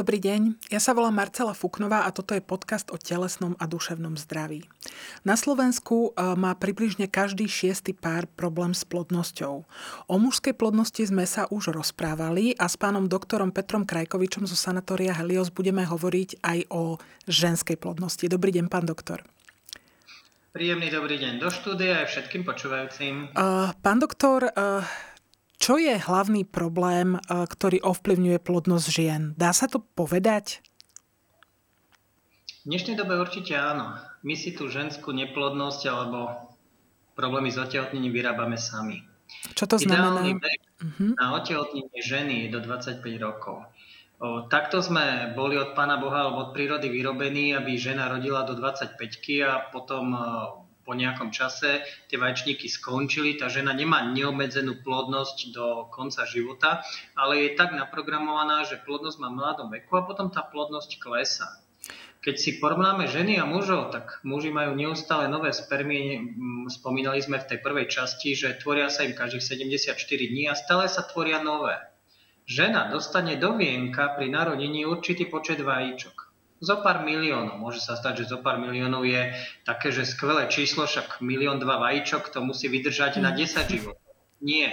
Dobrý deň, ja sa volám Marcela Fuknová a toto je podcast o telesnom a duševnom zdraví. Na Slovensku má približne každý šiestý pár problém s plodnosťou. O mužskej plodnosti sme sa už rozprávali a s pánom doktorom Petrom Krajkovičom zo sanatória Helios budeme hovoriť aj o ženskej plodnosti. Dobrý deň, pán doktor. Príjemný dobrý deň do štúdia aj všetkým počúvajúcim. Pán doktor... Čo je hlavný problém, ktorý ovplyvňuje plodnosť žien? Dá sa to povedať? V dnešnej dobe určite áno. My si tú ženskú neplodnosť alebo problémy s otehotnením vyrábame sami. Čo to znamená? Ideálny vek na otehotnenie ženy do 25 rokov. Takto sme boli od Pána Boha alebo od prírody vyrobení, aby žena rodila do 25-ky a potom... Po nejakom čase tie vaječníky skončili, tá žena nemá neobmedzenú plodnosť do konca života, ale je tak naprogramovaná, že plodnosť má v mladom veku a potom tá plodnosť klesá. Keď si porovnáme ženy a mužov, tak muži majú neustále nové spermie, spomínali sme v tej prvej časti, že tvoria sa im každých 74 dní a stále sa tvoria nové. Žena dostane do vienka pri narodení určitý počet vajíčok. Zo pár miliónov. Môže sa stať, že zo pár miliónov je také, že skvelé číslo, však 1,2 vajíčok, to musí vydržať na 10 životov. Nie.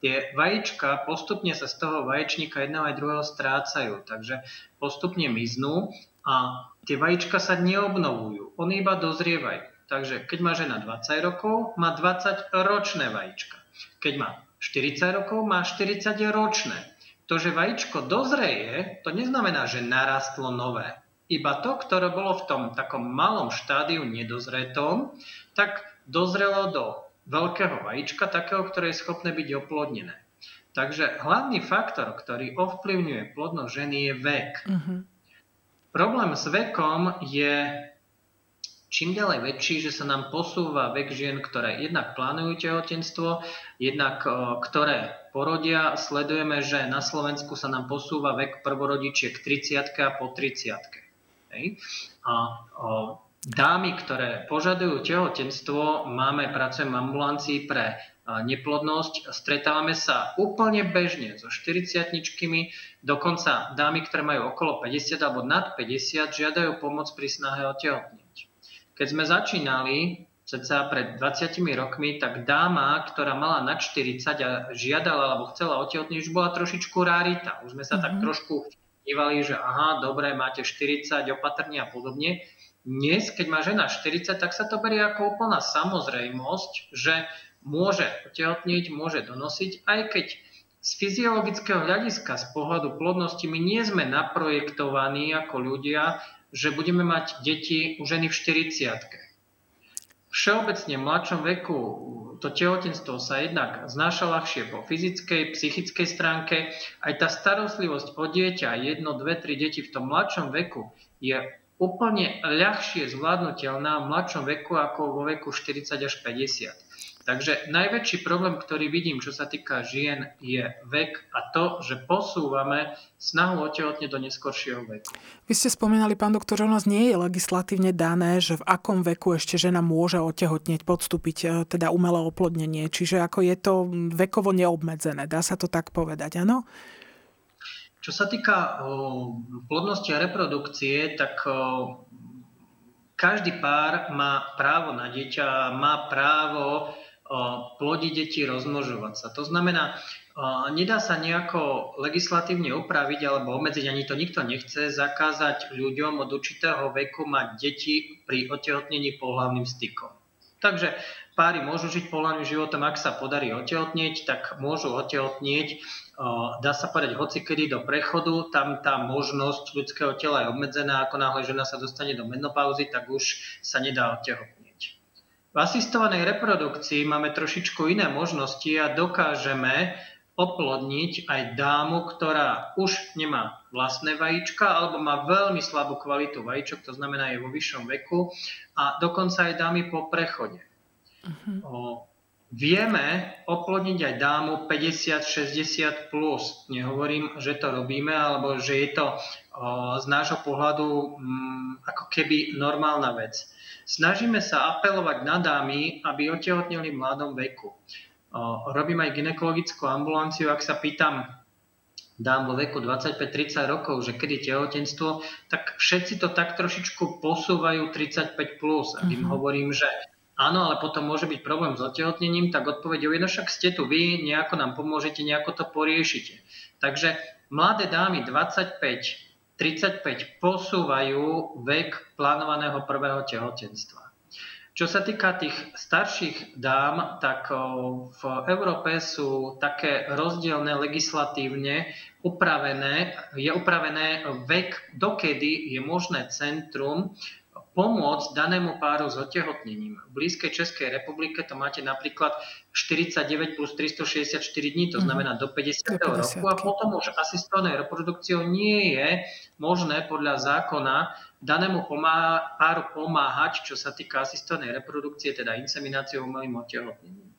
Tie vajíčka postupne sa z toho vaječníka jedného aj druhého strácajú, takže postupne miznú a tie vajíčka sa neobnovujú. Oni iba dozrievajú. Takže keď má žena 20 rokov, má 20 ročné vajíčka. Keď má 40 rokov, má 40 ročné. To, že vajíčko dozreje, to neznamená, že narastlo nové. Iba to, ktoré bolo v tom takom malom štádiu nedozretom, tak dozrelo do veľkého vajíčka, takého, ktoré je schopné byť oplodnené. Takže hlavný faktor, ktorý ovplyvňuje plodnosť ženy, je vek. Problém s vekom je čím ďalej väčší, že sa nám posúva vek žien, ktoré jednak plánujú tehotenstvo, jednak ktoré porodia. Sledujeme, že na Slovensku sa nám posúva vek prvorodičiek 30-ke a po 30-ke. A dámy, ktoré požadujú tehotenstvo, pracujem v ambulancii pre neplodnosť. Stretávame sa úplne bežne so 40-ničkami. Dokonca dámy, ktoré majú okolo 50 alebo nad 50, žiadajú pomoc pri snahe otehotniť. Keď sme začínali, cca pred 20 rokmi, tak dáma, ktorá mala nad 40 a žiadala alebo chcela otehotniť, už bola trošičku rarita. Už sme sa tak trošku... dívali, že aha, dobre, máte 40, opatrne a podobne. Dnes, keď má žena 40, tak sa to berie ako úplná samozrejmosť, že môže otehotniť, môže donosiť, aj keď z fyziologického hľadiska, z pohľadu plodnosti, my nie sme naprojektovaní ako ľudia, že budeme mať deti u ženy v 40-ke. Všeobecne v mladšom veku to tehotenstvo sa jednak znáša ľahšie po fyzickej, psychickej stránke. Aj tá starostlivosť o dieťa, 1, 2, 3 deti v tom mladšom veku je úplne ľahšie zvládnutelná v mladšom veku ako vo veku 40 až 50. Takže najväčší problém, ktorý vidím, čo sa týka žien, je vek a to, že posúvame snahu otehotniť do neskoršieho veku. Vy ste spomínali, pán doktor, že u nás nie je legislatívne dané, že v akom veku ešte žena môže otehotnieť, podstúpiť teda umelé oplodnenie. Čiže ako je to vekovo neobmedzené, dá sa to tak povedať, áno? Čo sa týka plodnosti a reprodukcie, tak... Každý pár má právo na dieťa, má právo plodiť deti, rozmnožovať sa. To znamená, nedá sa nejako legislatívne upraviť alebo obmedziť, ani to nikto nechce, zakázať ľuďom od určitého veku mať deti pri otehotnení pohlavným stykom. Takže páry môžu žiť pohlavným životom, ak sa podarí otehotnieť, tak môžu otehotnieť. Dá sa povedať hocikedy do prechodu, tam tá možnosť ľudského tela je obmedzená, ako náhle žena sa dostane do menopauzy, tak už sa nedá otehotnieť. V asistovanej reprodukcii máme trošičku iné možnosti a dokážeme oplodniť aj dámu, ktorá už nemá vlastné vajíčka alebo má veľmi slabú kvalitu vajíčok, to znamená je vo vyššom veku a dokonca aj dámy po prechode. Vieme oplodniť aj dámu 50-60+. Nehovorím, že to robíme, alebo že je to z nášho pohľadu ako keby normálna vec. Snažíme sa apelovať na dámy, aby otehotnili v mladom veku. Robím aj gynekologickú ambulanciu, ak sa pýtam dám vo veku 25-30 rokov, že kedy tehotenstvo, tak všetci to tak trošičku posúvajú 35+. Ak im hovorím, že áno, ale potom môže byť problém s otehotnením, tak odpoveďou je, však ste tu vy, nejako nám pomôžete, nejako to poriešite. Takže mladé dámy 25-35 posúvajú vek plánovaného prvého tehotenstva. Čo sa týka tých starších dám, tak v Európe sú také rozdielne legislatívne je upravené vek, dokedy je možné centrum pomôcť danému páru s otehotnením. V blízkej Českej republike to máte napríklad 49 plus 364 dní, to znamená do 50. roku, a potom už asistovanou reprodukciou nie je možné podľa zákona danému páru pomáhať, čo sa týka asistovanej reprodukcie, teda insemináciou umelým otehotnením.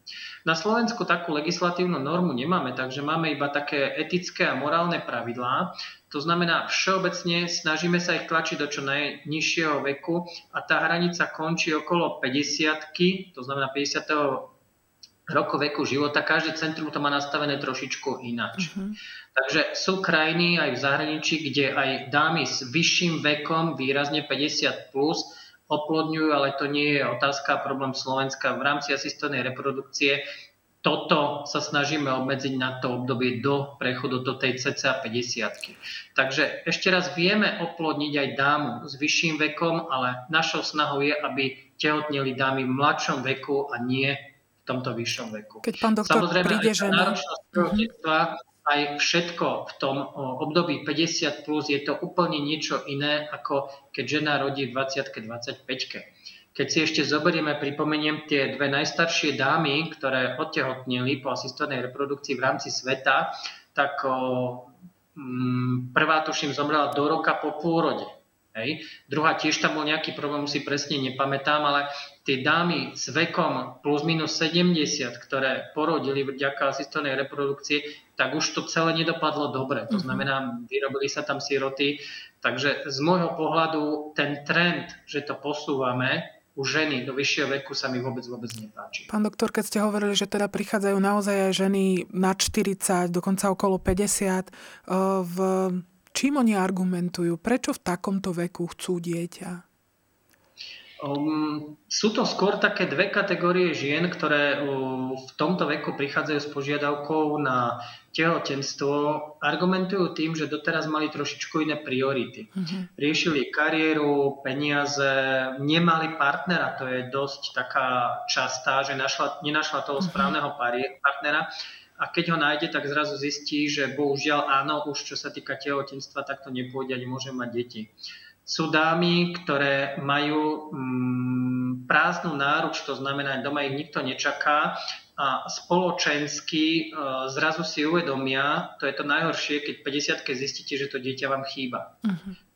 Na Slovensku takú legislatívnu normu nemáme, takže máme iba také etické a morálne pravidlá. To znamená, všeobecne snažíme sa ich tlačiť do čo najnižšieho veku a tá hranica končí okolo 50-ky, to znamená 50. roku veku života. Každé centrum to má nastavené trošičku ináč. Takže sú krajiny aj v zahraničí, kde aj dámy s vyšším vekom, výrazne 50+, oplodňujú, ale to nie je otázka a problém Slovenska. V rámci asistovanej reprodukcie toto sa snažíme obmedziť na to obdobie do prechodu do tej cca 50-ky. Takže ešte raz, vieme oplodniť aj dámu s vyšším vekom, ale našou snahou je, aby tehotneli dámy v mladšom veku a nie v tomto vyššom veku. Keď pán doktor príde, že aj všetko v tom období 50+, je to úplne niečo iné, ako keď žena rodí v 20-ke, 25-ke. Keď si ešte zoberieme, pripomeniem tie dve najstaršie dámy, ktoré odtehotnili po asistovanej reprodukcii v rámci sveta, tak prvá, tuším, zomrela do roka po pôrode. Hej. Druhá, tiež tam bol nejaký problém, si presne nepamätám, ale tie dámy s vekom plus minus 70, ktoré porodili vďaka asistovanej reprodukcie, tak už to celé nedopadlo dobre. To znamená, vyrobili sa tam siroty. Takže z môjho pohľadu ten trend, že to posúvame u ženy do vyššieho veku, sa mi vôbec nepáči. Pán doktor, keď ste hovorili, že teda prichádzajú naozaj aj ženy na 40, dokonca okolo 50, čím oni argumentujú? Prečo v takomto veku chcú dieťa? Sú to skôr také dve kategórie žien, ktoré v tomto veku prichádzajú s požiadavkou na tehotenstvo. Argumentujú tým, že doteraz mali trošičku iné priority. Riešili kariéru, peniaze, nemali partnera. To je dosť taká častá, že nenašla toho správneho partnera. A keď ho nájde, tak zrazu zistí, že bohužiaľ áno, už čo sa týka tehotenstva, tak to nepôjde a nemôže mať deti. Sú dámy, ktoré majú prázdnu náruč, to znamená, doma ich nikto nečaká a spoločensky zrazu si uvedomia, to je to najhoršie, keď 50-ke zistíte, že to dieťa vám chýba.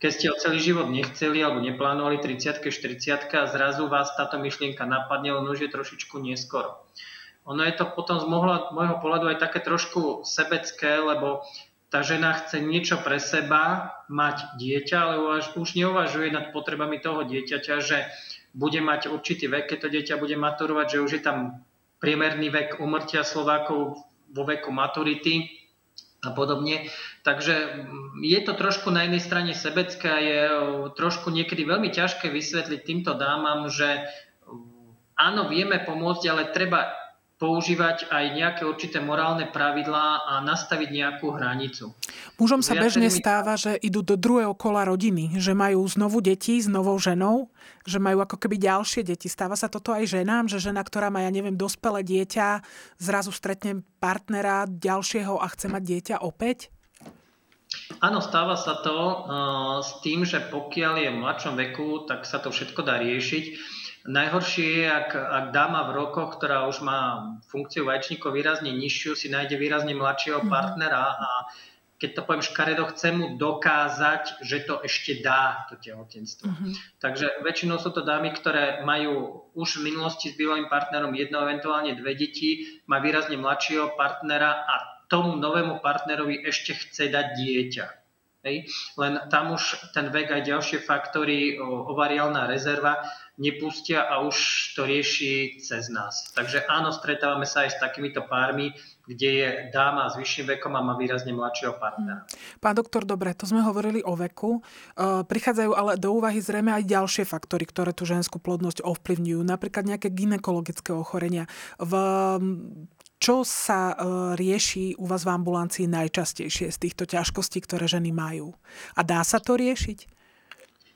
Keď ste ho celý život nechceli alebo neplánovali 30-ke, 40-ke a zrazu vás táto myšlienka napadne, len už je trošičku neskoro. Ono je to potom z môjho pohľadu aj také trošku sebecké, lebo tá žena chce niečo pre seba, mať dieťa, ale už neuvažuje nad potrebami toho dieťaťa, že bude mať určitý vek, keď to dieťa bude maturovať, že už je tam priemerný vek úmrtia Slovákov vo veku maturity a podobne. Takže je to trošku na jednej strane sebecké a je trošku niekedy veľmi ťažké vysvetliť týmto dámam, že áno, vieme pomôcť, ale treba používať aj nejaké určité morálne pravidlá a nastaviť nejakú hranicu. Mužom sa bežne stáva, že idú do druhého kola rodiny, že majú znovu deti s novou ženou, že majú ako keby ďalšie deti. Stáva sa toto aj ženám, že žena, ktorá má, dospelé dieťa, zrazu stretne partnera ďalšieho a chce mať dieťa opäť? Áno, stáva sa to s tým, že pokiaľ je v mladšom veku, tak sa to všetko dá riešiť. Najhoršie je, ak dáma v rokoch, ktorá už má funkciu vaječníkov výrazne nižšiu, si nájde výrazne mladšieho partnera a keď to poviem škaredo, chce mu dokázať, že to ešte dá, to tehotenstvo. Takže väčšinou sú to dámy, ktoré majú už v minulosti s bývalým partnerom jedno, eventuálne dve deti, má výrazne mladšieho partnera a tomu novému partnerovi ešte chce dať dieťa. Len tam už ten vek aj ďalšie faktory, ovariálna rezerva nepustia a už to rieši cez nás. Takže áno, stretávame sa aj s takýmito pármi, kde je dáma s vyšším vekom a má výrazne mladšieho partnera. Pán doktor, dobre, to sme hovorili o veku. Prichádzajú ale do úvahy zrejme aj ďalšie faktory, ktoré tú ženskú plodnosť ovplyvňujú, napríklad nejaké gynekologické ochorenia. Čo sa rieši u vás v ambulancii najčastejšie z týchto ťažkostí, ktoré ženy majú? A dá sa to riešiť?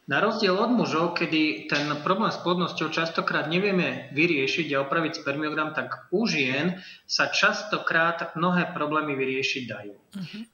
Na rozdiel od mužov, kedy ten problém s plodnosťou častokrát nevieme vyriešiť a opraviť spermiogram, tak u žien sa častokrát mnohé problémy vyriešiť dajú.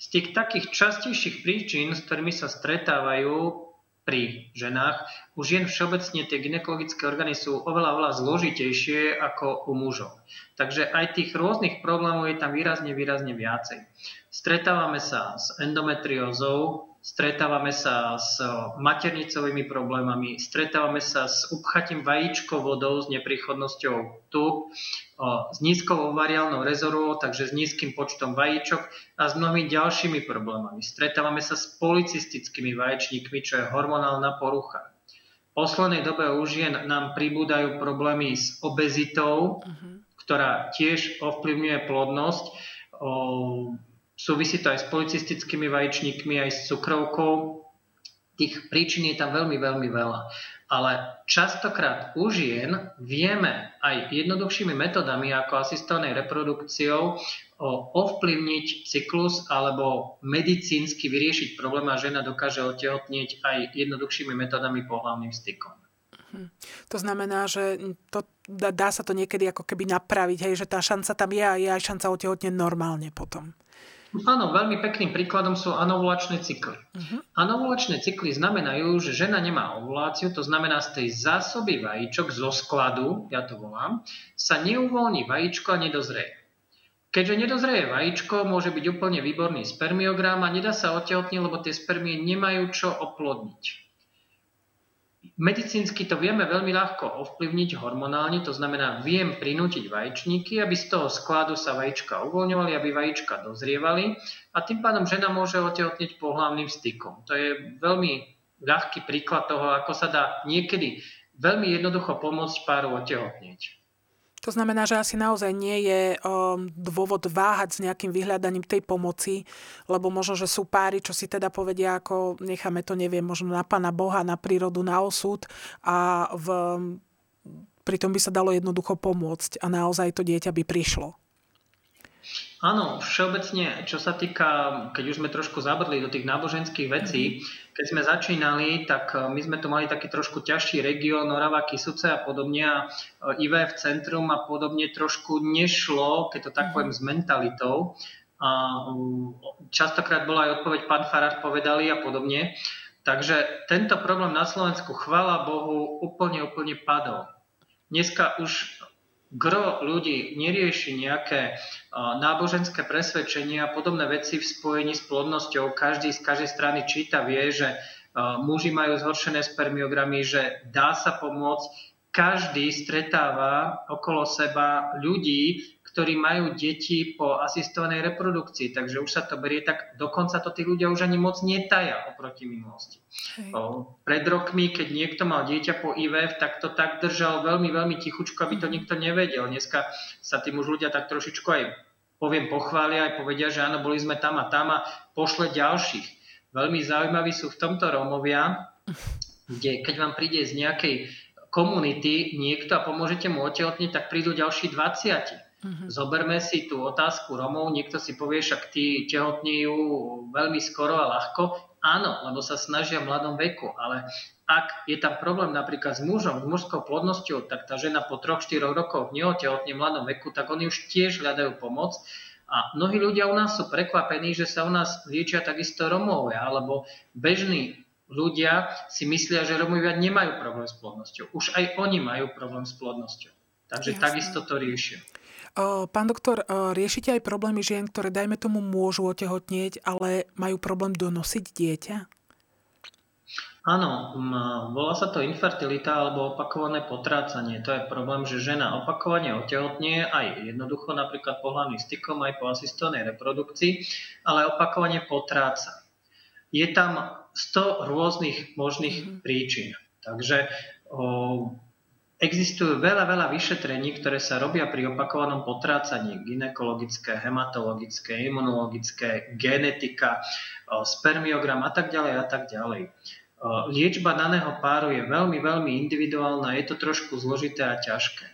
Z tých takých častejších príčin, s ktorými sa stretávajú pri ženách, u žien všeobecne tie gynekologické orgány sú oveľa zložitejšie ako u mužov. Takže aj tých rôznych problémov je tam výrazne viacej. Stretávame sa s endometriózou, stretávame sa s maternicovými problémami, stretávame sa s upchatím vajíčkovodou, s nepríchodnosťou tub, s nízkou ovariálnou rezervou, takže s nízkym počtom vajíčok a s mnohými ďalšími problémami. Stretávame sa s polycystickými vaječníkmi, čo je hormonálna porucha. V poslednej dobe u žien nám pribúdajú problémy s obezitou, ktorá tiež ovplyvňuje plodnosť. Súvisí to aj s polycystickými vaječníkmi, aj s cukrovkou. Tých príčin je tam veľmi veľa. Ale častokrát u žien vieme aj jednoduchšími metodami ako asistovanou reprodukciou ovplyvniť cyklus alebo medicínsky vyriešiť problém a žena dokáže otehotnieť aj jednoduchšími metodami pohlavným stykom. To znamená, že to, dá sa to niekedy ako keby napraviť, hej, že tá šanca tam je a je aj šanca otehotnieť normálne potom. Áno, veľmi pekným príkladom sú anovulačné cykly. Anovulačné cykly znamenajú, že žena nemá ovuláciu, to znamená z tej zásoby vajíčok, zo skladu, ja to volám, sa neuvoľní vajíčko a nedozrie. Keďže nedozrie vajíčko, môže byť úplne výborný spermiogram a nedá sa otehotniť, lebo tie spermie nemajú čo oplodniť. Medicínsky to vieme veľmi ľahko ovplyvniť hormonálne, to znamená, viem prinútiť vajíčníky, aby z toho skladu sa vajíčka uvoľňovali, aby vajíčka dozrievali a tým pádom žena môže otehotnieť pohlavným stykom. To je veľmi ľahký príklad toho, ako sa dá niekedy veľmi jednoducho pomôcť páru otehotnieť. To znamená, že asi naozaj nie je dôvod váhať s nejakým vyhľadaním tej pomoci, lebo možno, že sú páry, čo si teda povedia, ako necháme to, neviem, možno na Pána Boha, na prírodu, na osud a pritom by sa dalo jednoducho pomôcť a naozaj to dieťa by prišlo. Áno, všeobecne, čo sa týka, keď už sme trošku zabrdli do tých náboženských vecí, keď sme začínali, tak my sme tu mali taký trošku ťažší región, Orava, Kysuce a podobne a IVF centrum a podobne trošku nešlo, keď to tak poviem, s mentalitou. A častokrát bola aj odpoveď, pán farár povedali a podobne. Takže tento problém na Slovensku, chvála Bohu, úplne padol. Dneska už gro ľudí nerieši nejaké náboženské presvedčenia a podobné veci v spojení s plodnosťou. Každý z každej strany číta, vie, že muži majú zhoršené spermiogramy, že dá sa pomôcť. Každý stretáva okolo seba ľudí, ktorí majú deti po asistovanej reprodukcii. Takže už sa to berie, tak dokonca to tí ľudia už ani moc netajá oproti minulosti. Pred rokmi, keď niekto mal dieťa po IVF, tak to tak držal veľmi tichučko, aby to nikto nevedel. Dneska sa tým už ľudia tak trošičku aj, pochvália, aj povedia, že áno, boli sme tam a tam a pošle ďalších. Veľmi zaujímaví sú v tomto Rómovia, kde keď vám príde z nejakej komunity niekto a pomôžete mu otehotniť, tak prídu ďalší 20. Zoberme si tú otázku Rómov, niekto si povie, však tí tehotnejú veľmi skoro a ľahko. Áno, lebo sa snažia v mladom veku, ale ak je tam problém napríklad s mužom, s mužskou plodnosťou, tak tá žena po 3-4 rokoch neotehotne v mladom veku, tak oni už tiež hľadajú pomoc. A mnohí ľudia u nás sú prekvapení, že sa u nás liečia takisto Rómovia, alebo bežní ľudia si myslia, že Rómovia nemajú problém s plodnosťou. Už aj oni majú problém s plodnosťou. Takže jasne, takisto to riešia. Pán doktor, riešite aj problémy žien, ktoré, dajme tomu, môžu otehotnieť, ale majú problém donosiť dieťa? Áno, volá sa to infertilita alebo opakované potrácanie. To je problém, že žena opakovane otehotnie aj jednoducho napríklad pohlavným stykom, aj po asistovanej reprodukcii, ale opakovane potráca. je tam 100 rôznych možných príčin. Takže existujú veľa vyšetrení, ktoré sa robia pri opakovanom potrácaní. Gynekologické, hematologické, imunologické, genetika, spermiogram a tak ďalej a tak ďalej. Liečba daného páru je veľmi individuálna, je to trošku zložité a ťažké.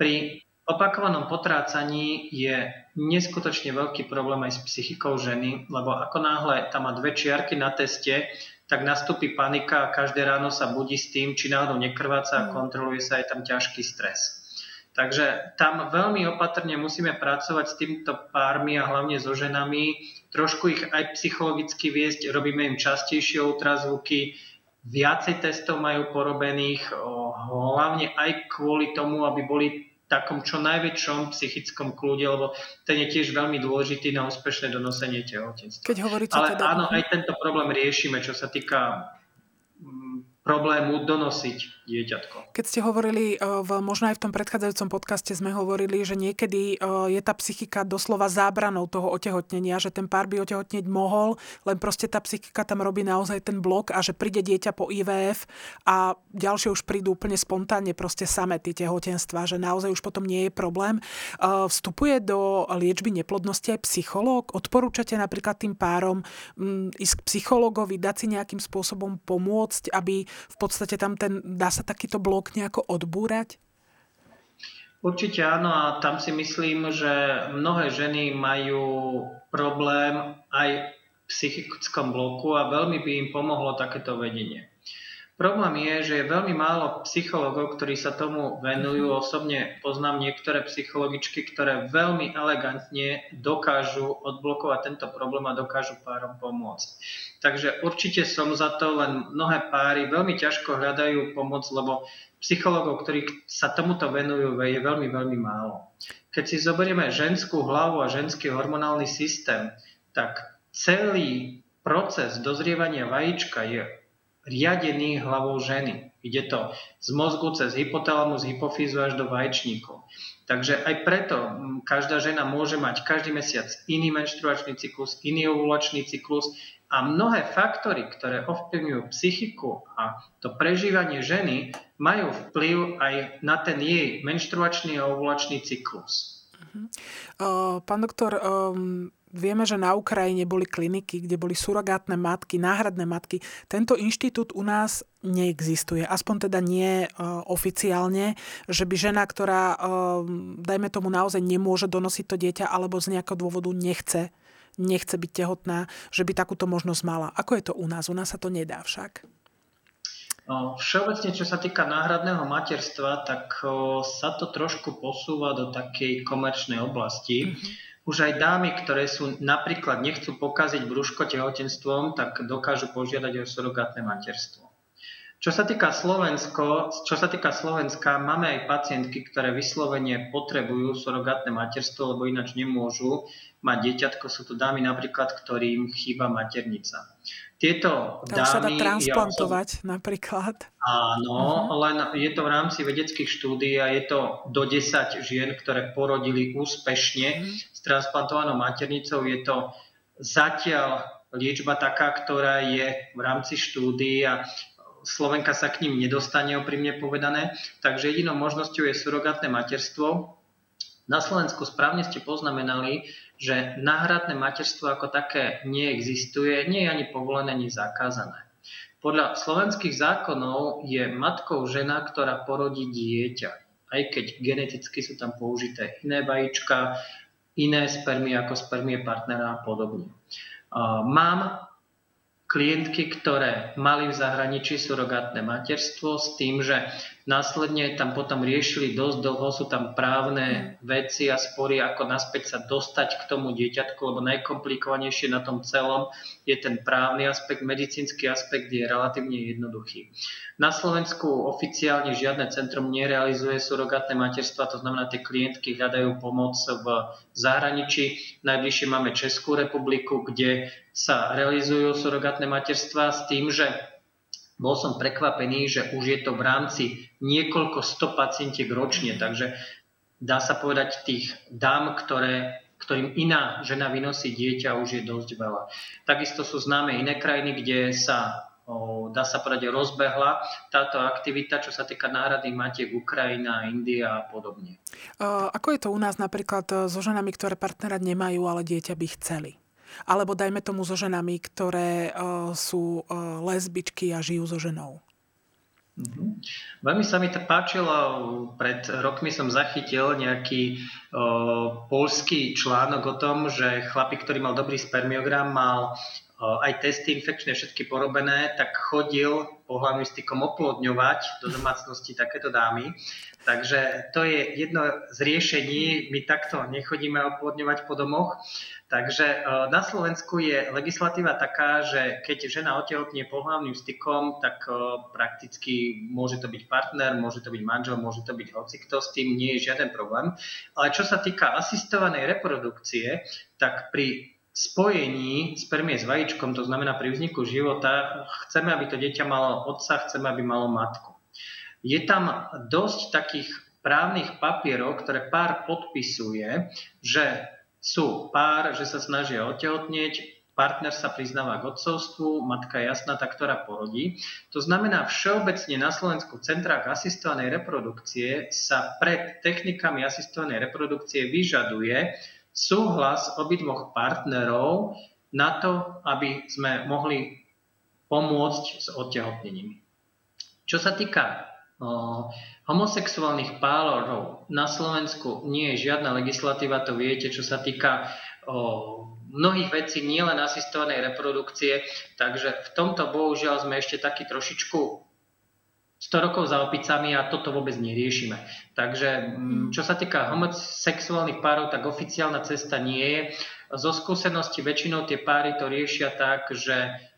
Pri opakovanom potrácaní je neskutočne veľký problém aj s psychikou ženy, lebo ako náhle tam má 2 čiarky na teste, tak nastúpi panika a každé ráno sa budí s tým, či náhodou nekrváca a kontroluje sa, je tam ťažký stres. Takže tam veľmi opatrne musíme pracovať s týmito pármi a hlavne so ženami, trošku ich aj psychologicky viesť, robíme im častejšie ultrazvuky, viacej testov majú porobených, hlavne aj kvôli tomu, aby boli takom čo najväčšom psychickom kľude, lebo ten je tiež veľmi dôležitý na úspešné donosenie tehotenstva. Keď hovoríte ale teda... áno, aj tento problém riešime, čo sa týka problému donosiť dieťatko. Keď ste hovorili, možno aj v tom predchádzajúcom podcaste sme hovorili, že niekedy je tá psychika doslova zábranou toho otehotnenia, že ten pár by otehotnieť mohol, len proste tá psychika tam robí naozaj ten blok a že príde dieťa po IVF a ďalšie už prídu úplne spontánne proste samé tie tehotenstva, že naozaj už potom nie je problém. Vstupuje do liečby neplodnosti aj psychológ? Odporúčate napríklad tým párom ísť k psychológovi, dať si nejakým spôsobom pomôcť, aby v podstate tam ten, dá sa takýto blok nejako odbúrať? Určite áno, a tam si myslím, že mnohé ženy majú problém aj v psychickom bloku a veľmi by im pomohlo takéto vedenie. Problém je, že je veľmi málo psychológov, ktorí sa tomu venujú. Osobne poznám niektoré psychologičky, ktoré veľmi elegantne dokážu odblokovať tento problém a dokážu párom pomôcť. Takže určite som za to, len mnohé páry veľmi ťažko hľadajú pomoc, lebo psychológov, ktorí sa tomuto venujú, je veľmi málo. Keď si zoberieme ženskú hlavu a ženský hormonálny systém, tak celý proces dozrievania vajíčka je riadený hlavou ženy. Ide to z mozgu cez hypotalamus, hypofýzu až do vaječníkov. Takže aj preto každá žena môže mať každý mesiac iný menštruačný cyklus, iný ovulačný cyklus a mnohé faktory, ktoré ovplyvňujú psychiku a to prežívanie ženy, majú vplyv aj na ten jej menštruačný a ovulačný cyklus. Pán doktor, vieme, že na Ukrajine boli kliniky, kde boli surogátne matky, náhradné matky. Tento inštitút u nás neexistuje. Aspoň teda nie oficiálne, že by žena, ktorá, dajme tomu, naozaj nemôže donosiť to dieťa alebo z nejakého dôvodu nechce byť tehotná, že by takúto možnosť mala. Ako je to u nás? U nás sa to nedá však. Všeobecne, čo sa týka náhradného materstva, tak sa to trošku posúva do takej komerčnej oblasti. Už aj dámy, ktoré sú napríklad nechcú pokaziť brúško tehotenstvom, tak dokážu požiadať o surogátne materstvo. Čo sa týka Slovenska, máme aj pacientky, ktoré vyslovene potrebujú surogátne materstvo, lebo ináč nemôžu mať dieťatko. Sú to dámy napríklad, ktorým chýba maternica. Tieto tam dámy... Tam sa dá transplantovať napríklad. Áno, len je to v rámci vedeckých štúdií a je to do 10 žien, ktoré porodili úspešne s transplantovanou maternicou. Je to zatiaľ liečba taká, ktorá je v rámci štúdií a Slovenka sa k ním nedostane, oprímne povedané. Takže jedinou možnosťou je surogátne materstvo. Na Slovensku správne ste poznamenali, že náhradné materstvo ako také neexistuje, nie je ani povolené, ani zakázané. Podľa slovenských zákonov je matkou žena, ktorá porodí dieťa, aj keď geneticky sú tam použité iné vajíčka, iné spermie ako spermie partnera a podobne. Mám klientky, ktoré mali v zahraničí surogátne materstvo s tým, že následne tam potom riešili dosť dlho, sú tam právne veci a spory, ako naspäť sa dostať k tomu dieťatku, lebo najkomplikovanejšie na tom celom je ten právny aspekt, medicínsky aspekt je relatívne jednoduchý. Na Slovensku oficiálne žiadne centrum nerealizuje surogátne materstva, to znamená, tie klientky hľadajú pomoc v zahraničí. Najbližšie máme Českú republiku, kde sa realizujú surogátne materstva s tým, že bol som prekvapený, že už je to v rámci niekoľko 100 pacientiek ročne, takže dá sa povedať tých dám, ktoré ktorým iná žena vynosí dieťa, už je dosť veľa. Takisto sú známe iné krajiny, kde sa, dá sa povedať, rozbehla táto aktivita, čo sa týka náhradných matiek, Ukrajina, India a podobne. Ako je to u nás napríklad so ženami, ktoré partnera nemajú, ale dieťa by chceli? Alebo dajme tomu so ženami, ktoré sú lesbičky a žijú so ženou? Veľmi sa mi to páčilo, pred rokmi som zachytil nejaký poľský článok o tom, že chlapík, ktorý mal dobrý spermiogram, mal aj testy infekčné všetky porobené, tak chodil pohlavným stykom oplodňovať do domácnosti takéto dámy. Takže to je jedno z riešení, my takto nechodíme oplodňovať po domoch. Takže na Slovensku je legislatíva taká, že keď žena otehotnie pohlavným stykom, tak prakticky môže to byť partner, môže to byť manžel, môže to byť hocikto, s tým nie je žiaden problém. Ale čo sa týka asistovanej reprodukcie, tak pri spojení spermie s vajíčkom, to znamená pri vzniku života, chceme, aby to dieťa malo otca, chceme, aby malo matku. Je tam dosť takých právnych papierov, ktoré pár podpisuje, že sú pár, že sa snažia otehotnieť, partner sa priznáva k otcovstvu, matka je jasná, tá, ktorá porodí. To znamená, všeobecne na Slovensku v centrách asistovanej reprodukcie sa pred technikami asistovanej reprodukcie vyžaduje súhlas obidvoch partnerov na to, aby sme mohli pomôcť s odtehotnením. Čo sa týka homosexuálnych párov, na Slovensku nie je žiadna legislatíva, to viete, čo sa týka mnohých vecí, nielen asistovanej reprodukcie, takže v tomto bohužiaľ sme ešte taký trošičku 100 rokov za opicami a toto vôbec neriešime. Takže čo sa týka homosexuálnych párov, tak oficiálna cesta nie je. Zo skúsenosti väčšinou tie páry to riešia tak, že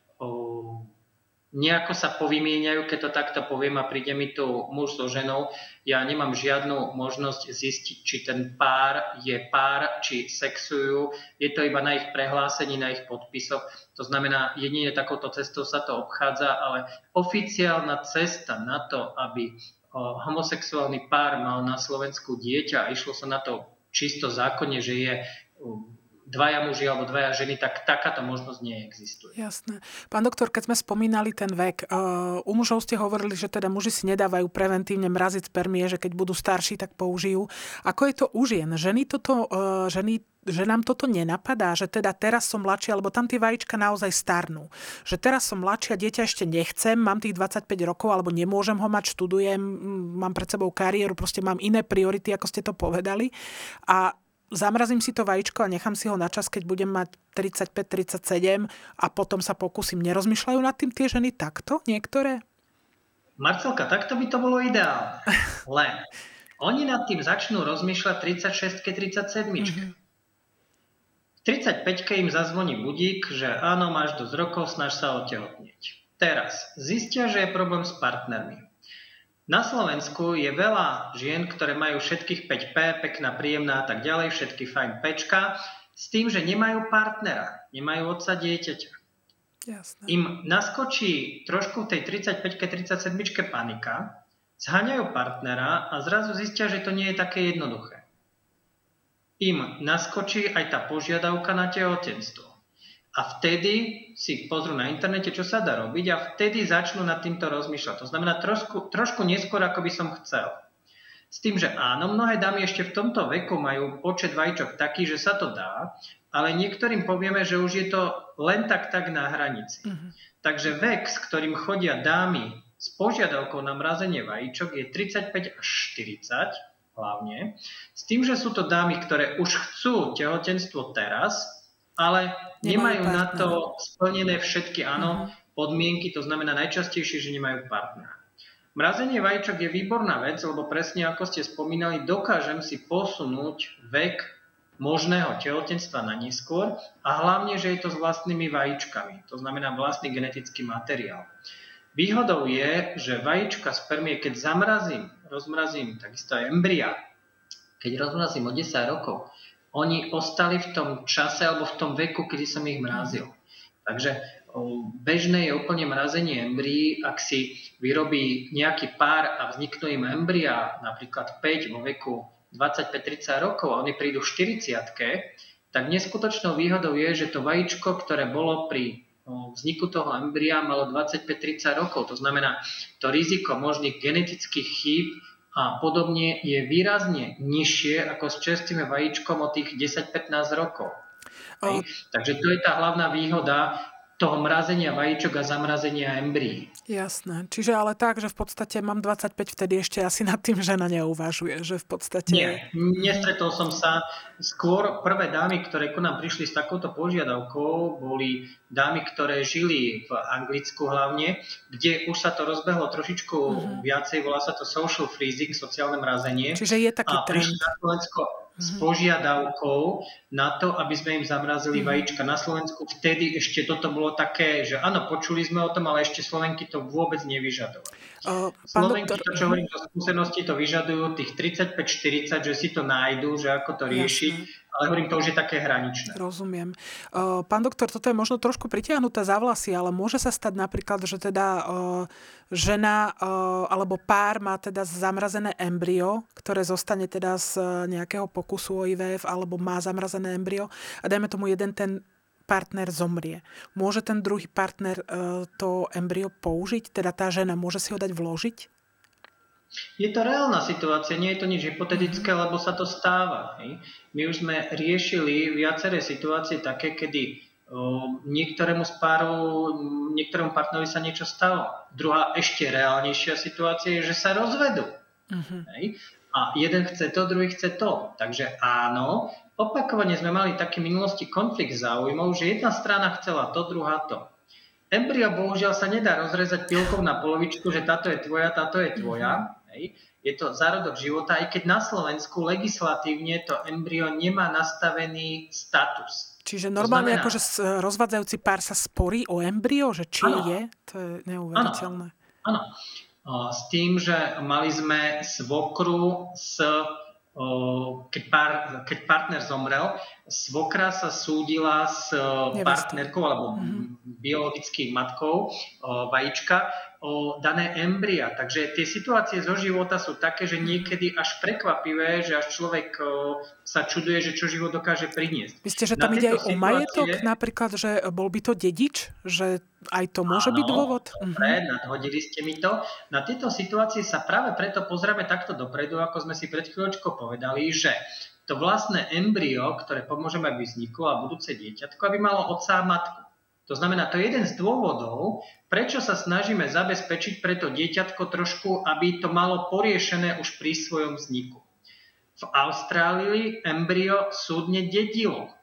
nejako sa povymieňajú, keď to takto poviem a príde mi tu muž so ženou, ja nemám žiadnu možnosť zistiť, či ten pár je pár, či sexujú. Je to iba na ich prehlásení, na ich podpisoch. To znamená, jedine takouto cestou sa to obchádza, ale oficiálna cesta na to, aby homosexuálny pár mal na Slovensku dieťa a išlo sa na to čisto zákonne, že je dvaja muži alebo dvaja ženy, tak takáto možnosť neexistuje. Jasné. Pán doktor, keď sme spomínali ten vek, u mužov ste hovorili, že teda muži si nedávajú preventívne mraziť spermie, že keď budú starší, tak použijú. Ako je to u žien? Že nám toto nenapadá, že teda teraz som mladšia, lebo tam tie vajíčka naozaj starnú. Že teraz som mladšia, dieťa ešte nechcem, mám tých 25 rokov, alebo nemôžem ho mať, študujem, mám pred sebou kariéru, proste mám iné priority, ako ste to povedali. A zamrazím si to vajíčko a nechám si ho na čas, keď budem mať 35-37 a potom sa pokúsim. Nerozmýšľajú nad tým tie ženy takto niektoré? Marcelka, takto by to bolo ideálne. Len oni nad tým začnú rozmýšľať 36-37. 35-ke im zazvoní budík, že áno, máš dosť rokov, snaž sa otehotnieť. Teraz zistia, že je problém s partnermi. Na Slovensku je veľa žien, ktoré majú všetkých 5P, pekná, príjemná a tak ďalej, všetky fajn pečka, s tým, že nemajú partnera, nemajú otca dieťaťa. Jasné. Im naskočí trošku v tej 35-37 panika, zháňajú partnera a zrazu zistia, že to nie je také jednoduché. Im naskočí aj tá požiadavka na tehotenstvo. A vtedy si pozrú na internete, čo sa dá robiť a vtedy začnú nad týmto rozmýšľať. To znamená trošku neskôr, ako by som chcel. S tým, že áno, mnohé dámy ešte v tomto veku majú počet vajíčok taký, že sa to dá, ale niektorým povieme, že už je to len tak na hranici. Takže vek, s ktorým chodia dámy s požiadavkou na mrazenie vajíčok, je 35 až 40 hlavne, s tým, že sú to dámy, ktoré už chcú tehotenstvo teraz, ale nemajú na to splnené všetky podmienky, to znamená najčastejšie, že nemajú partnera. Mrazenie vajíčok je výborná vec, lebo presne ako ste spomínali, dokážem si posunúť vek možného tehotenstva na neskôr a hlavne, že je to s vlastnými vajíčkami, to znamená vlastný genetický materiál. Výhodou je, že vajíčka spermie, keď rozmrazím takisto aj embria, keď rozmrazím o 10 rokov, oni ostali v tom čase alebo v tom veku, kedy som ich mrazil. Takže bežné je úplne mrazenie embryí, ak si vyrobí nejaký pár a vzniknú im embryá, napríklad 5 vo veku 25-30 rokov a oni prídu v 40-ke, tak neskutočnou výhodou je, že to vajíčko, ktoré bolo pri vzniku toho embrya, malo 25-30 rokov. To znamená, to riziko možných genetických chýb a podobne je výrazne nižšie ako s čerstvým vajíčkom o tých 10-15 rokov. Takže to je tá hlavná výhoda toho mrazenia vajíčok a zamrazenia embryí. Jasné. Čiže ale tak, že v podstate mám 25, vtedy ešte asi nad tým žena neuvažuje, že v podstate... Nie, nestretol som sa. Skôr prvé dámy, ktoré ku nám prišli s takouto požiadavkou, boli dámy, ktoré žili v Anglicku hlavne, kde už sa to rozbehlo trošičku viacej, volá sa to social freezing, sociálne mrazenie. Čiže je taký trend. Na Slovensko s požiadavkou na to, aby sme im zamrazili vajíčka. Na Slovensku vtedy ešte toto bolo také, že áno, počuli sme o tom, ale ešte Slovenky to vôbec nevyžadovali. Slovenky, to, čo hovorím o skúsenosti, to vyžadujú tých 35-40, že si to nájdu, že ako to riešiť. Ale hovorím, to už je také hraničné. Rozumiem. Pán doktor, toto je možno trošku pritiahnuté za vlasy, ale môže sa stať napríklad, že teda žena alebo pár má teda zamrazené embryo, ktoré zostane teda z nejakého pokusu o IVF, alebo má zamrazené embryo a dajme tomu jeden ten partner zomrie. Môže ten druhý partner to embryo použiť? Teda tá žena môže si ho dať vložiť? Je to reálna situácia, nie je to nič hypotetické, lebo sa to stáva. My už sme riešili viaceré situácie také, kedy niektorému z párov, niektorému partnerovi sa niečo stalo. Druhá ešte reálnejšia situácia je, že sa rozvedú. A jeden chce to, druhý chce to. Takže áno, opakovane sme mali taký minulosti konflikt záujmov, že jedna strana chcela to, druhá to. Embryo bohužiaľ sa nedá rozrezať pilkou na polovičku, že táto je tvoja, táto je tvoja. Je to zárodok života, aj keď na Slovensku legislatívne to embryo nemá nastavený status. Čiže normálne znamená, akože rozvádzajúci pár sa sporí o embryo, že či ano, je, to je neuveriteľné. Áno, s tým, že mali sme svokru, keď partner zomrel, svokra sa súdila s partnerkou alebo biologickou matkou vajíčka o dané embrya. Takže tie situácie zo života sú také, že niekedy až prekvapivé, že až človek sa čuduje, že čo život dokáže priniesť. Myslíte, že tam ide aj o majetok napríklad, že bol by to dedič? Že aj to môže byť dôvod? Dobre, nadhodili ste mi to. Na tieto situácie sa práve preto pozrieme takto dopredu, ako sme si pred chvíľočkou povedali, že to vlastné embryo, ktoré pomôžeme aby vzniklo a budúce dieťatko, aby malo otca a matku. To znamená, to je jeden z dôvodov, prečo sa snažíme zabezpečiť pre to dieťatko trošku, aby to malo poriešené už pri svojom vzniku. V Austrálii embryo súdne dedilo,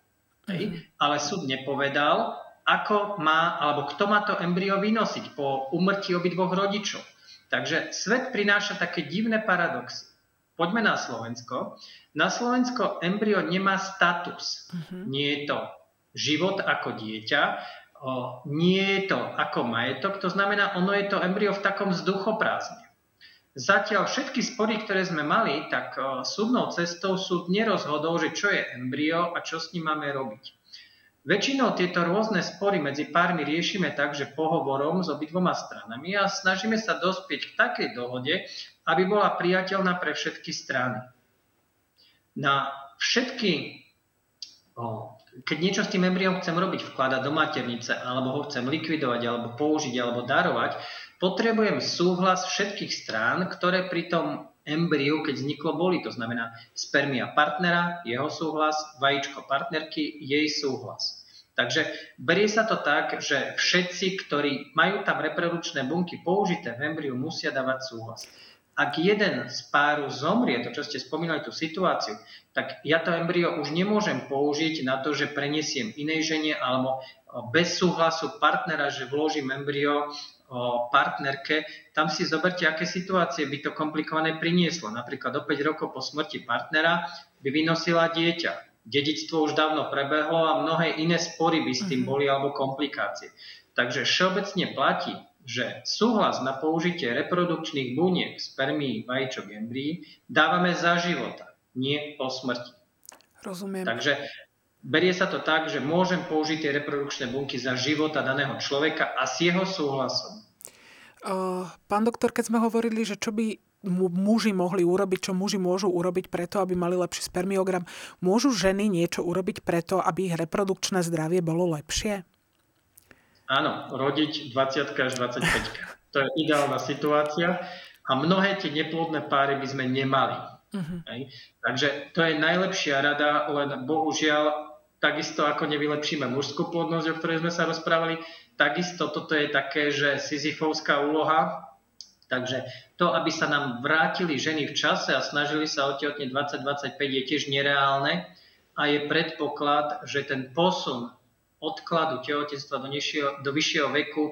ale súd nepovedal, ako má, alebo kto má to embryo vynosiť po úmrtí obidvoch rodičov. Takže svet prináša také divné paradoxy. Poďme na Slovensko. Na Slovensko embryo nemá status. Nie je to život ako dieťa, nie je to ako majetok, to znamená, ono je to embryo v takom vzduchoprázdne. Zatiaľ všetky spory, ktoré sme mali, tak súdnou cestou súd nerozhodol, že čo je embryo a čo s ním máme robiť. Väčšinou tieto rôzne spory medzi pármi riešime tak, že pohovorom s obidvoma stranami a snažíme sa dospieť k takej dohode, aby bola priateľná pre všetky strany. Na všetky, keď niečo s tým embryom chcem robiť, vkladať do maternice, alebo ho chcem likvidovať, alebo použiť, alebo darovať, potrebujem súhlas všetkých strán, ktoré pri tom embryu, keď vzniklo, boli. To znamená spermia partnera, jeho súhlas, vajíčko partnerky, jej súhlas. Takže berie sa to tak, že všetci, ktorí majú tam reprodukčné bunky použité v embryu, musia dávať súhlas. Ak jeden z páru zomrie, to čo ste spomínali, tú situáciu, tak ja to embryo už nemôžem použiť na to, že prenesiem inej žene alebo bez súhlasu partnera, že vložím embryo partnerke. Tam si zoberte, aké situácie by to komplikované prinieslo. Napríklad do 5 rokov po smrti partnera by vynosila dieťa. Dedičstvo už dávno prebehlo a mnohé iné spory by s tým boli alebo komplikácie. Takže všeobecne platí, že súhlas na použitie reprodukčných buniek, spermií, vajíčok, embryí dávame za života, nie po smrti. Rozumiem. Takže berie sa to tak, že môžem použiť tie reprodukčné bunky za života daného človeka a s jeho súhlasom. Pán doktor, keď sme hovorili, že čo by muži mohli urobiť, čo muži môžu urobiť preto, aby mali lepší spermiogram. Môžu ženy niečo urobiť preto, aby ich reprodukčné zdravie bolo lepšie? Áno, rodiť 20-ka až 25-ka. To je ideálna situácia a mnohé tie neplodné páry by sme nemali. Uh-huh. Hej? Takže to je najlepšia rada, len bohužiaľ takisto ako nevylepšíme mužskú plodnosť, o ktorej sme sa rozprávali, takisto toto je také, že Sisyfovská úloha. Takže to, aby sa nám vrátili ženy v čase a snažili sa otehotniť 20-25, je tiež nereálne a je predpoklad, že ten posun odkladu tehotenstva do vyššieho veku,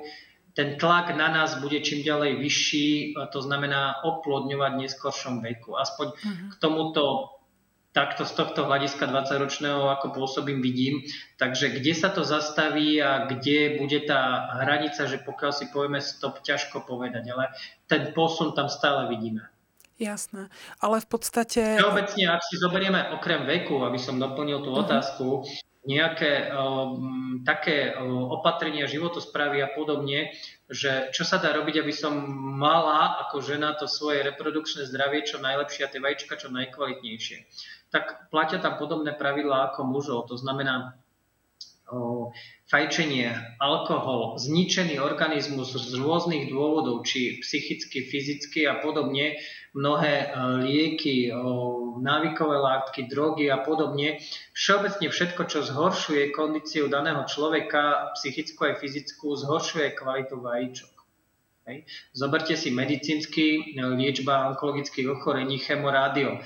ten tlak na nás bude čím ďalej vyšší, a to znamená oplodňovať v neskoršom veku. Aspoň k tomuto, takto z tohto hľadiska 20-ročného, ako pôsobím, vidím. Takže kde sa to zastaví a kde bude tá hranica, že pokiaľ si povieme stop, ťažko povedať, ale ten posun tam stále vidíme. Jasné, ale v podstate... Obecne, ak si zoberieme okrem veku, aby som doplnil tú otázku, nejaké také opatrenia životosprávy a podobne, že čo sa dá robiť, aby som mala ako žena to svoje reprodukčné zdravie čo najlepšie a tie vajíčka čo najkvalitnejšie. Tak platia tam podobné pravidlá ako mužov. To znamená fajčenie, alkohol, zničený organizmus z rôznych dôvodov, či psychicky, fyzicky a podobne, mnohé lieky, návykové látky, drogy a podobne. Všeobecne všetko, čo zhoršuje kondíciu daného človeka, psychickú aj fyzickú, zhoršuje kvalitu vajíčok. Hej. Zoberte si medicínsky, liečba onkologických ochorení, chemorádio.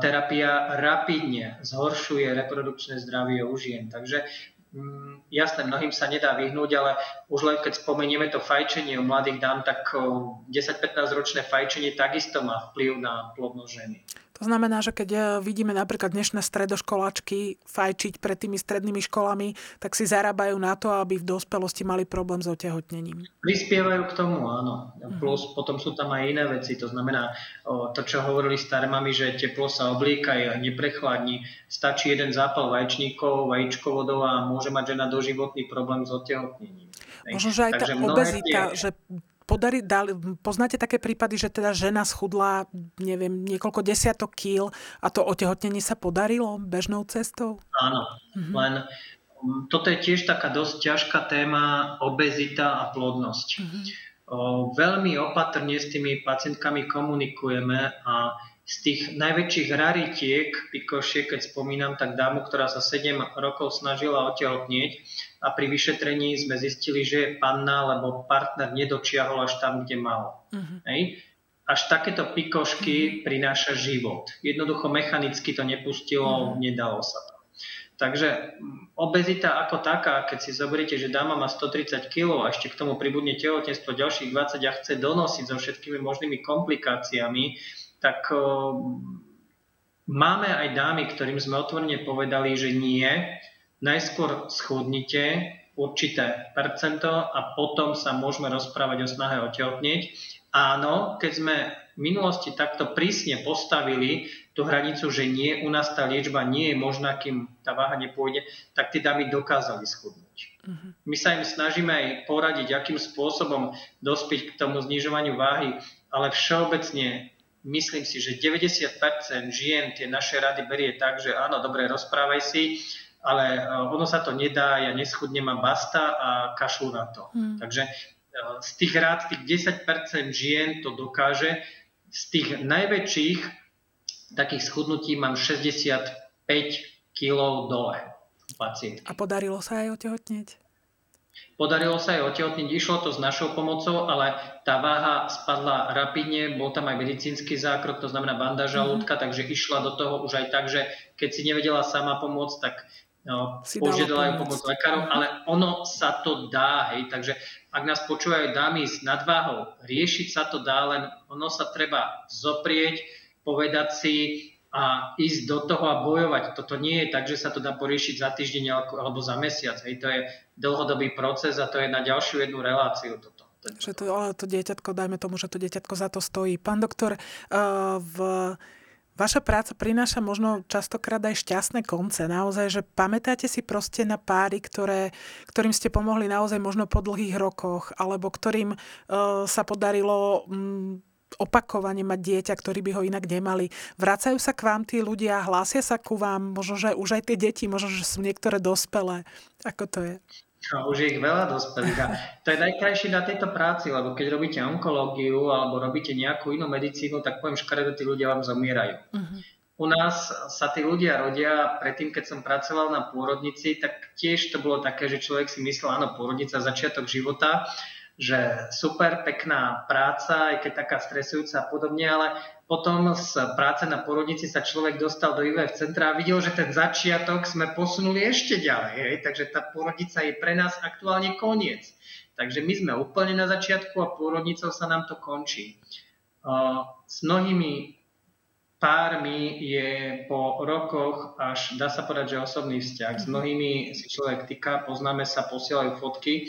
Terapia rapidne zhoršuje reprodukčné zdravie u žien. Takže jasné, mnohým sa nedá vyhnúť, ale už len keď spomenieme to fajčenie u mladých dám, tak 10-15 ročné fajčenie takisto má vplyv na plodnosť ženy. To znamená, že keď vidíme napríklad dnešné stredoškoláčky fajčiť pred tými strednými školami, tak si zarábajú na to, aby v dospelosti mali problém s otehotnením. Prispievajú k tomu, áno. Plus potom sú tam aj iné veci. To znamená, to, čo hovorili staré mami, že teplo sa oblieka, neprechladní. Stačí jeden zápal vajčníkov, vajíčkovodov a môže mať žena doživotný problém s otehotnením. Možno, že aj tá obezita, že... poznáte také prípady, že teda žena schudla, neviem, niekoľko desiatok kíl a to otehotnenie sa podarilo bežnou cestou? Áno, len toto je tiež taká dosť ťažká téma obezita a plodnosť. Veľmi opatrne s tými pacientkami komunikujeme a z tých najväčších raritiek, pikošiek, keď spomínam, tak dámu, ktorá sa 7 rokov snažila otehotnieť a pri vyšetrení sme zistili, že je panna, lebo partner nedočiahol až tam, kde mal. Hej. Až takéto pikošky prináša život. Jednoducho mechanicky to nepustilo, nedalo sa to. Takže obezita ako taká, keď si zoberiete, že dáma má 130 kg a ešte k tomu pribudne tehotenstvo ďalších 20 a chce donosiť so všetkými možnými komplikáciami, tak máme aj dámy, ktorým sme otvorene povedali, že nie, najskôr schudnite určité percento a potom sa môžeme rozprávať o snahe otehotnieť. Áno, keď sme v minulosti takto prísne postavili tú hranicu, že nie, u nás tá liečba nie je možná, kým tá váha nepôjde, tak tie dámy dokázali schudnúť. My sa im snažíme aj poradiť, akým spôsobom dospiť k tomu znižovaniu váhy, ale všeobecne myslím si, že 90% žien tie naše rady berie tak, že áno, dobre, rozprávaj si, ale ono sa to nedá, ja neschudnem a basta a kašľu na to. Takže z tých rád, tých 10% žien to dokáže. Z tých najväčších takých schudnutí mám 65 kg dole pacientky. A podarilo sa aj otehotnieť? Podarilo sa aj otehotniť, išlo to s našou pomocou, ale tá váha spadla rapidne, bol tam aj medicínsky zákrok, to znamená bandáž žalúdka, takže išla do toho už aj tak, že keď si nevedela sama pomôcť, tak požiadala aj pomoc lekárov, ale ono sa to dá, hej, takže ak nás počúvajú dámy s nadváhou, riešiť sa to dá, len ono sa treba zoprieť, povedať si a ísť do toho a bojovať. Toto nie je tak, že sa to dá poriešiť za týždeň alebo za mesiac. Hej. To je dlhodobý proces a to je na ďalšiu jednu reláciu toto. Že to dieťatko, dajme tomu, že to dieťatko za to stojí. Pán doktor, vaša práca prináša možno častokrát aj šťastné konce. Naozaj, že pamätáte si proste na páry, ktorým ste pomohli naozaj možno po dlhých rokoch, alebo ktorým sa podarilo opakovane mať dieťa, ktorí by ho inak nemali. Vracajú sa k vám tí ľudia, hlásia sa ku vám, možno, že už aj tie deti, možno, že sú niektoré dospelé. Ako to je? No, už je ich veľa dospelých. To je najkrajšie na tejto práci, lebo keď robíte onkológiu alebo robíte nejakú inú medicínu, tak poviem škaredo, tí ľudia vám zomierajú. Uh-huh. U nás sa tí ľudia rodia, predtým, keď som pracoval na pôrodnici, tak tiež to bolo také, že človek si myslel, áno, pôrodnica, začiatok života, že super, pekná práca, aj keď taká stresujúca a podobne, ale potom z práce na pôrodnici sa človek dostal do IVF centra a videl, že ten začiatok sme posunuli ešte ďalej, hej? Takže tá pôrodnica je pre nás aktuálne koniec. Takže my sme úplne na začiatku a pôrodnicou sa nám to končí. S mnohými pármi je po rokoch až, dá sa povedať, že osobný vzťah. S mnohými si človek týka, poznáme sa, posielajú fotky.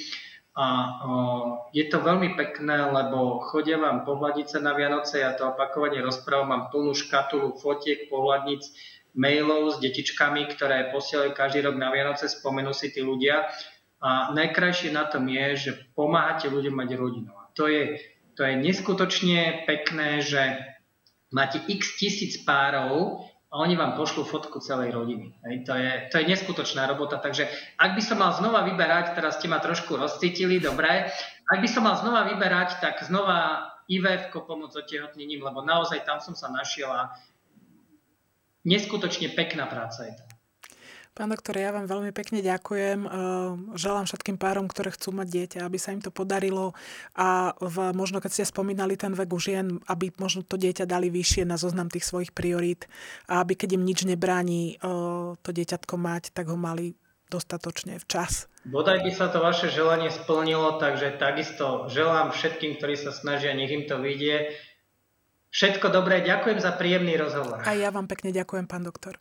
Je to veľmi pekné, lebo chodia vám pohľadnice na Vianoce, ja to opakovane rozprávam, mám plnú škatulu fotiek, pohľadnic, mailov s detičkami, ktoré posielajú každý rok na Vianoce, spomenú si tí ľudia. A najkrajšie na tom je, že pomáhate ľuďom mať rodinu. To je neskutočne pekné, že máte x tisíc párov a oni vám pošlú fotku celej rodiny. To je neskutočná robota, takže ak by som mal znova vyberať, teraz ste ma trošku rozcítili, dobre, ak by som mal znova vyberať, tak znova IVF-ko pomoc s otehotnením, lebo naozaj tam som sa našiel a neskutočne pekná práca je to. Pán doktor, ja vám veľmi pekne ďakujem. Želám všetkým párom, ktoré chcú mať dieťa, aby sa im to podarilo a možno keď ste spomínali ten vek u žien, aby možno to dieťa dali vyššie na zoznam tých svojich priorít a aby keď im nič nebráni to dieťatko mať, tak ho mali dostatočne včas. Bodaj by sa to vaše želanie splnilo, takže takisto želám všetkým, ktorí sa snažia, nech im to vyjde. Všetko dobré, ďakujem za príjemný rozhovor. A ja vám pekne ďakujem, pán doktor.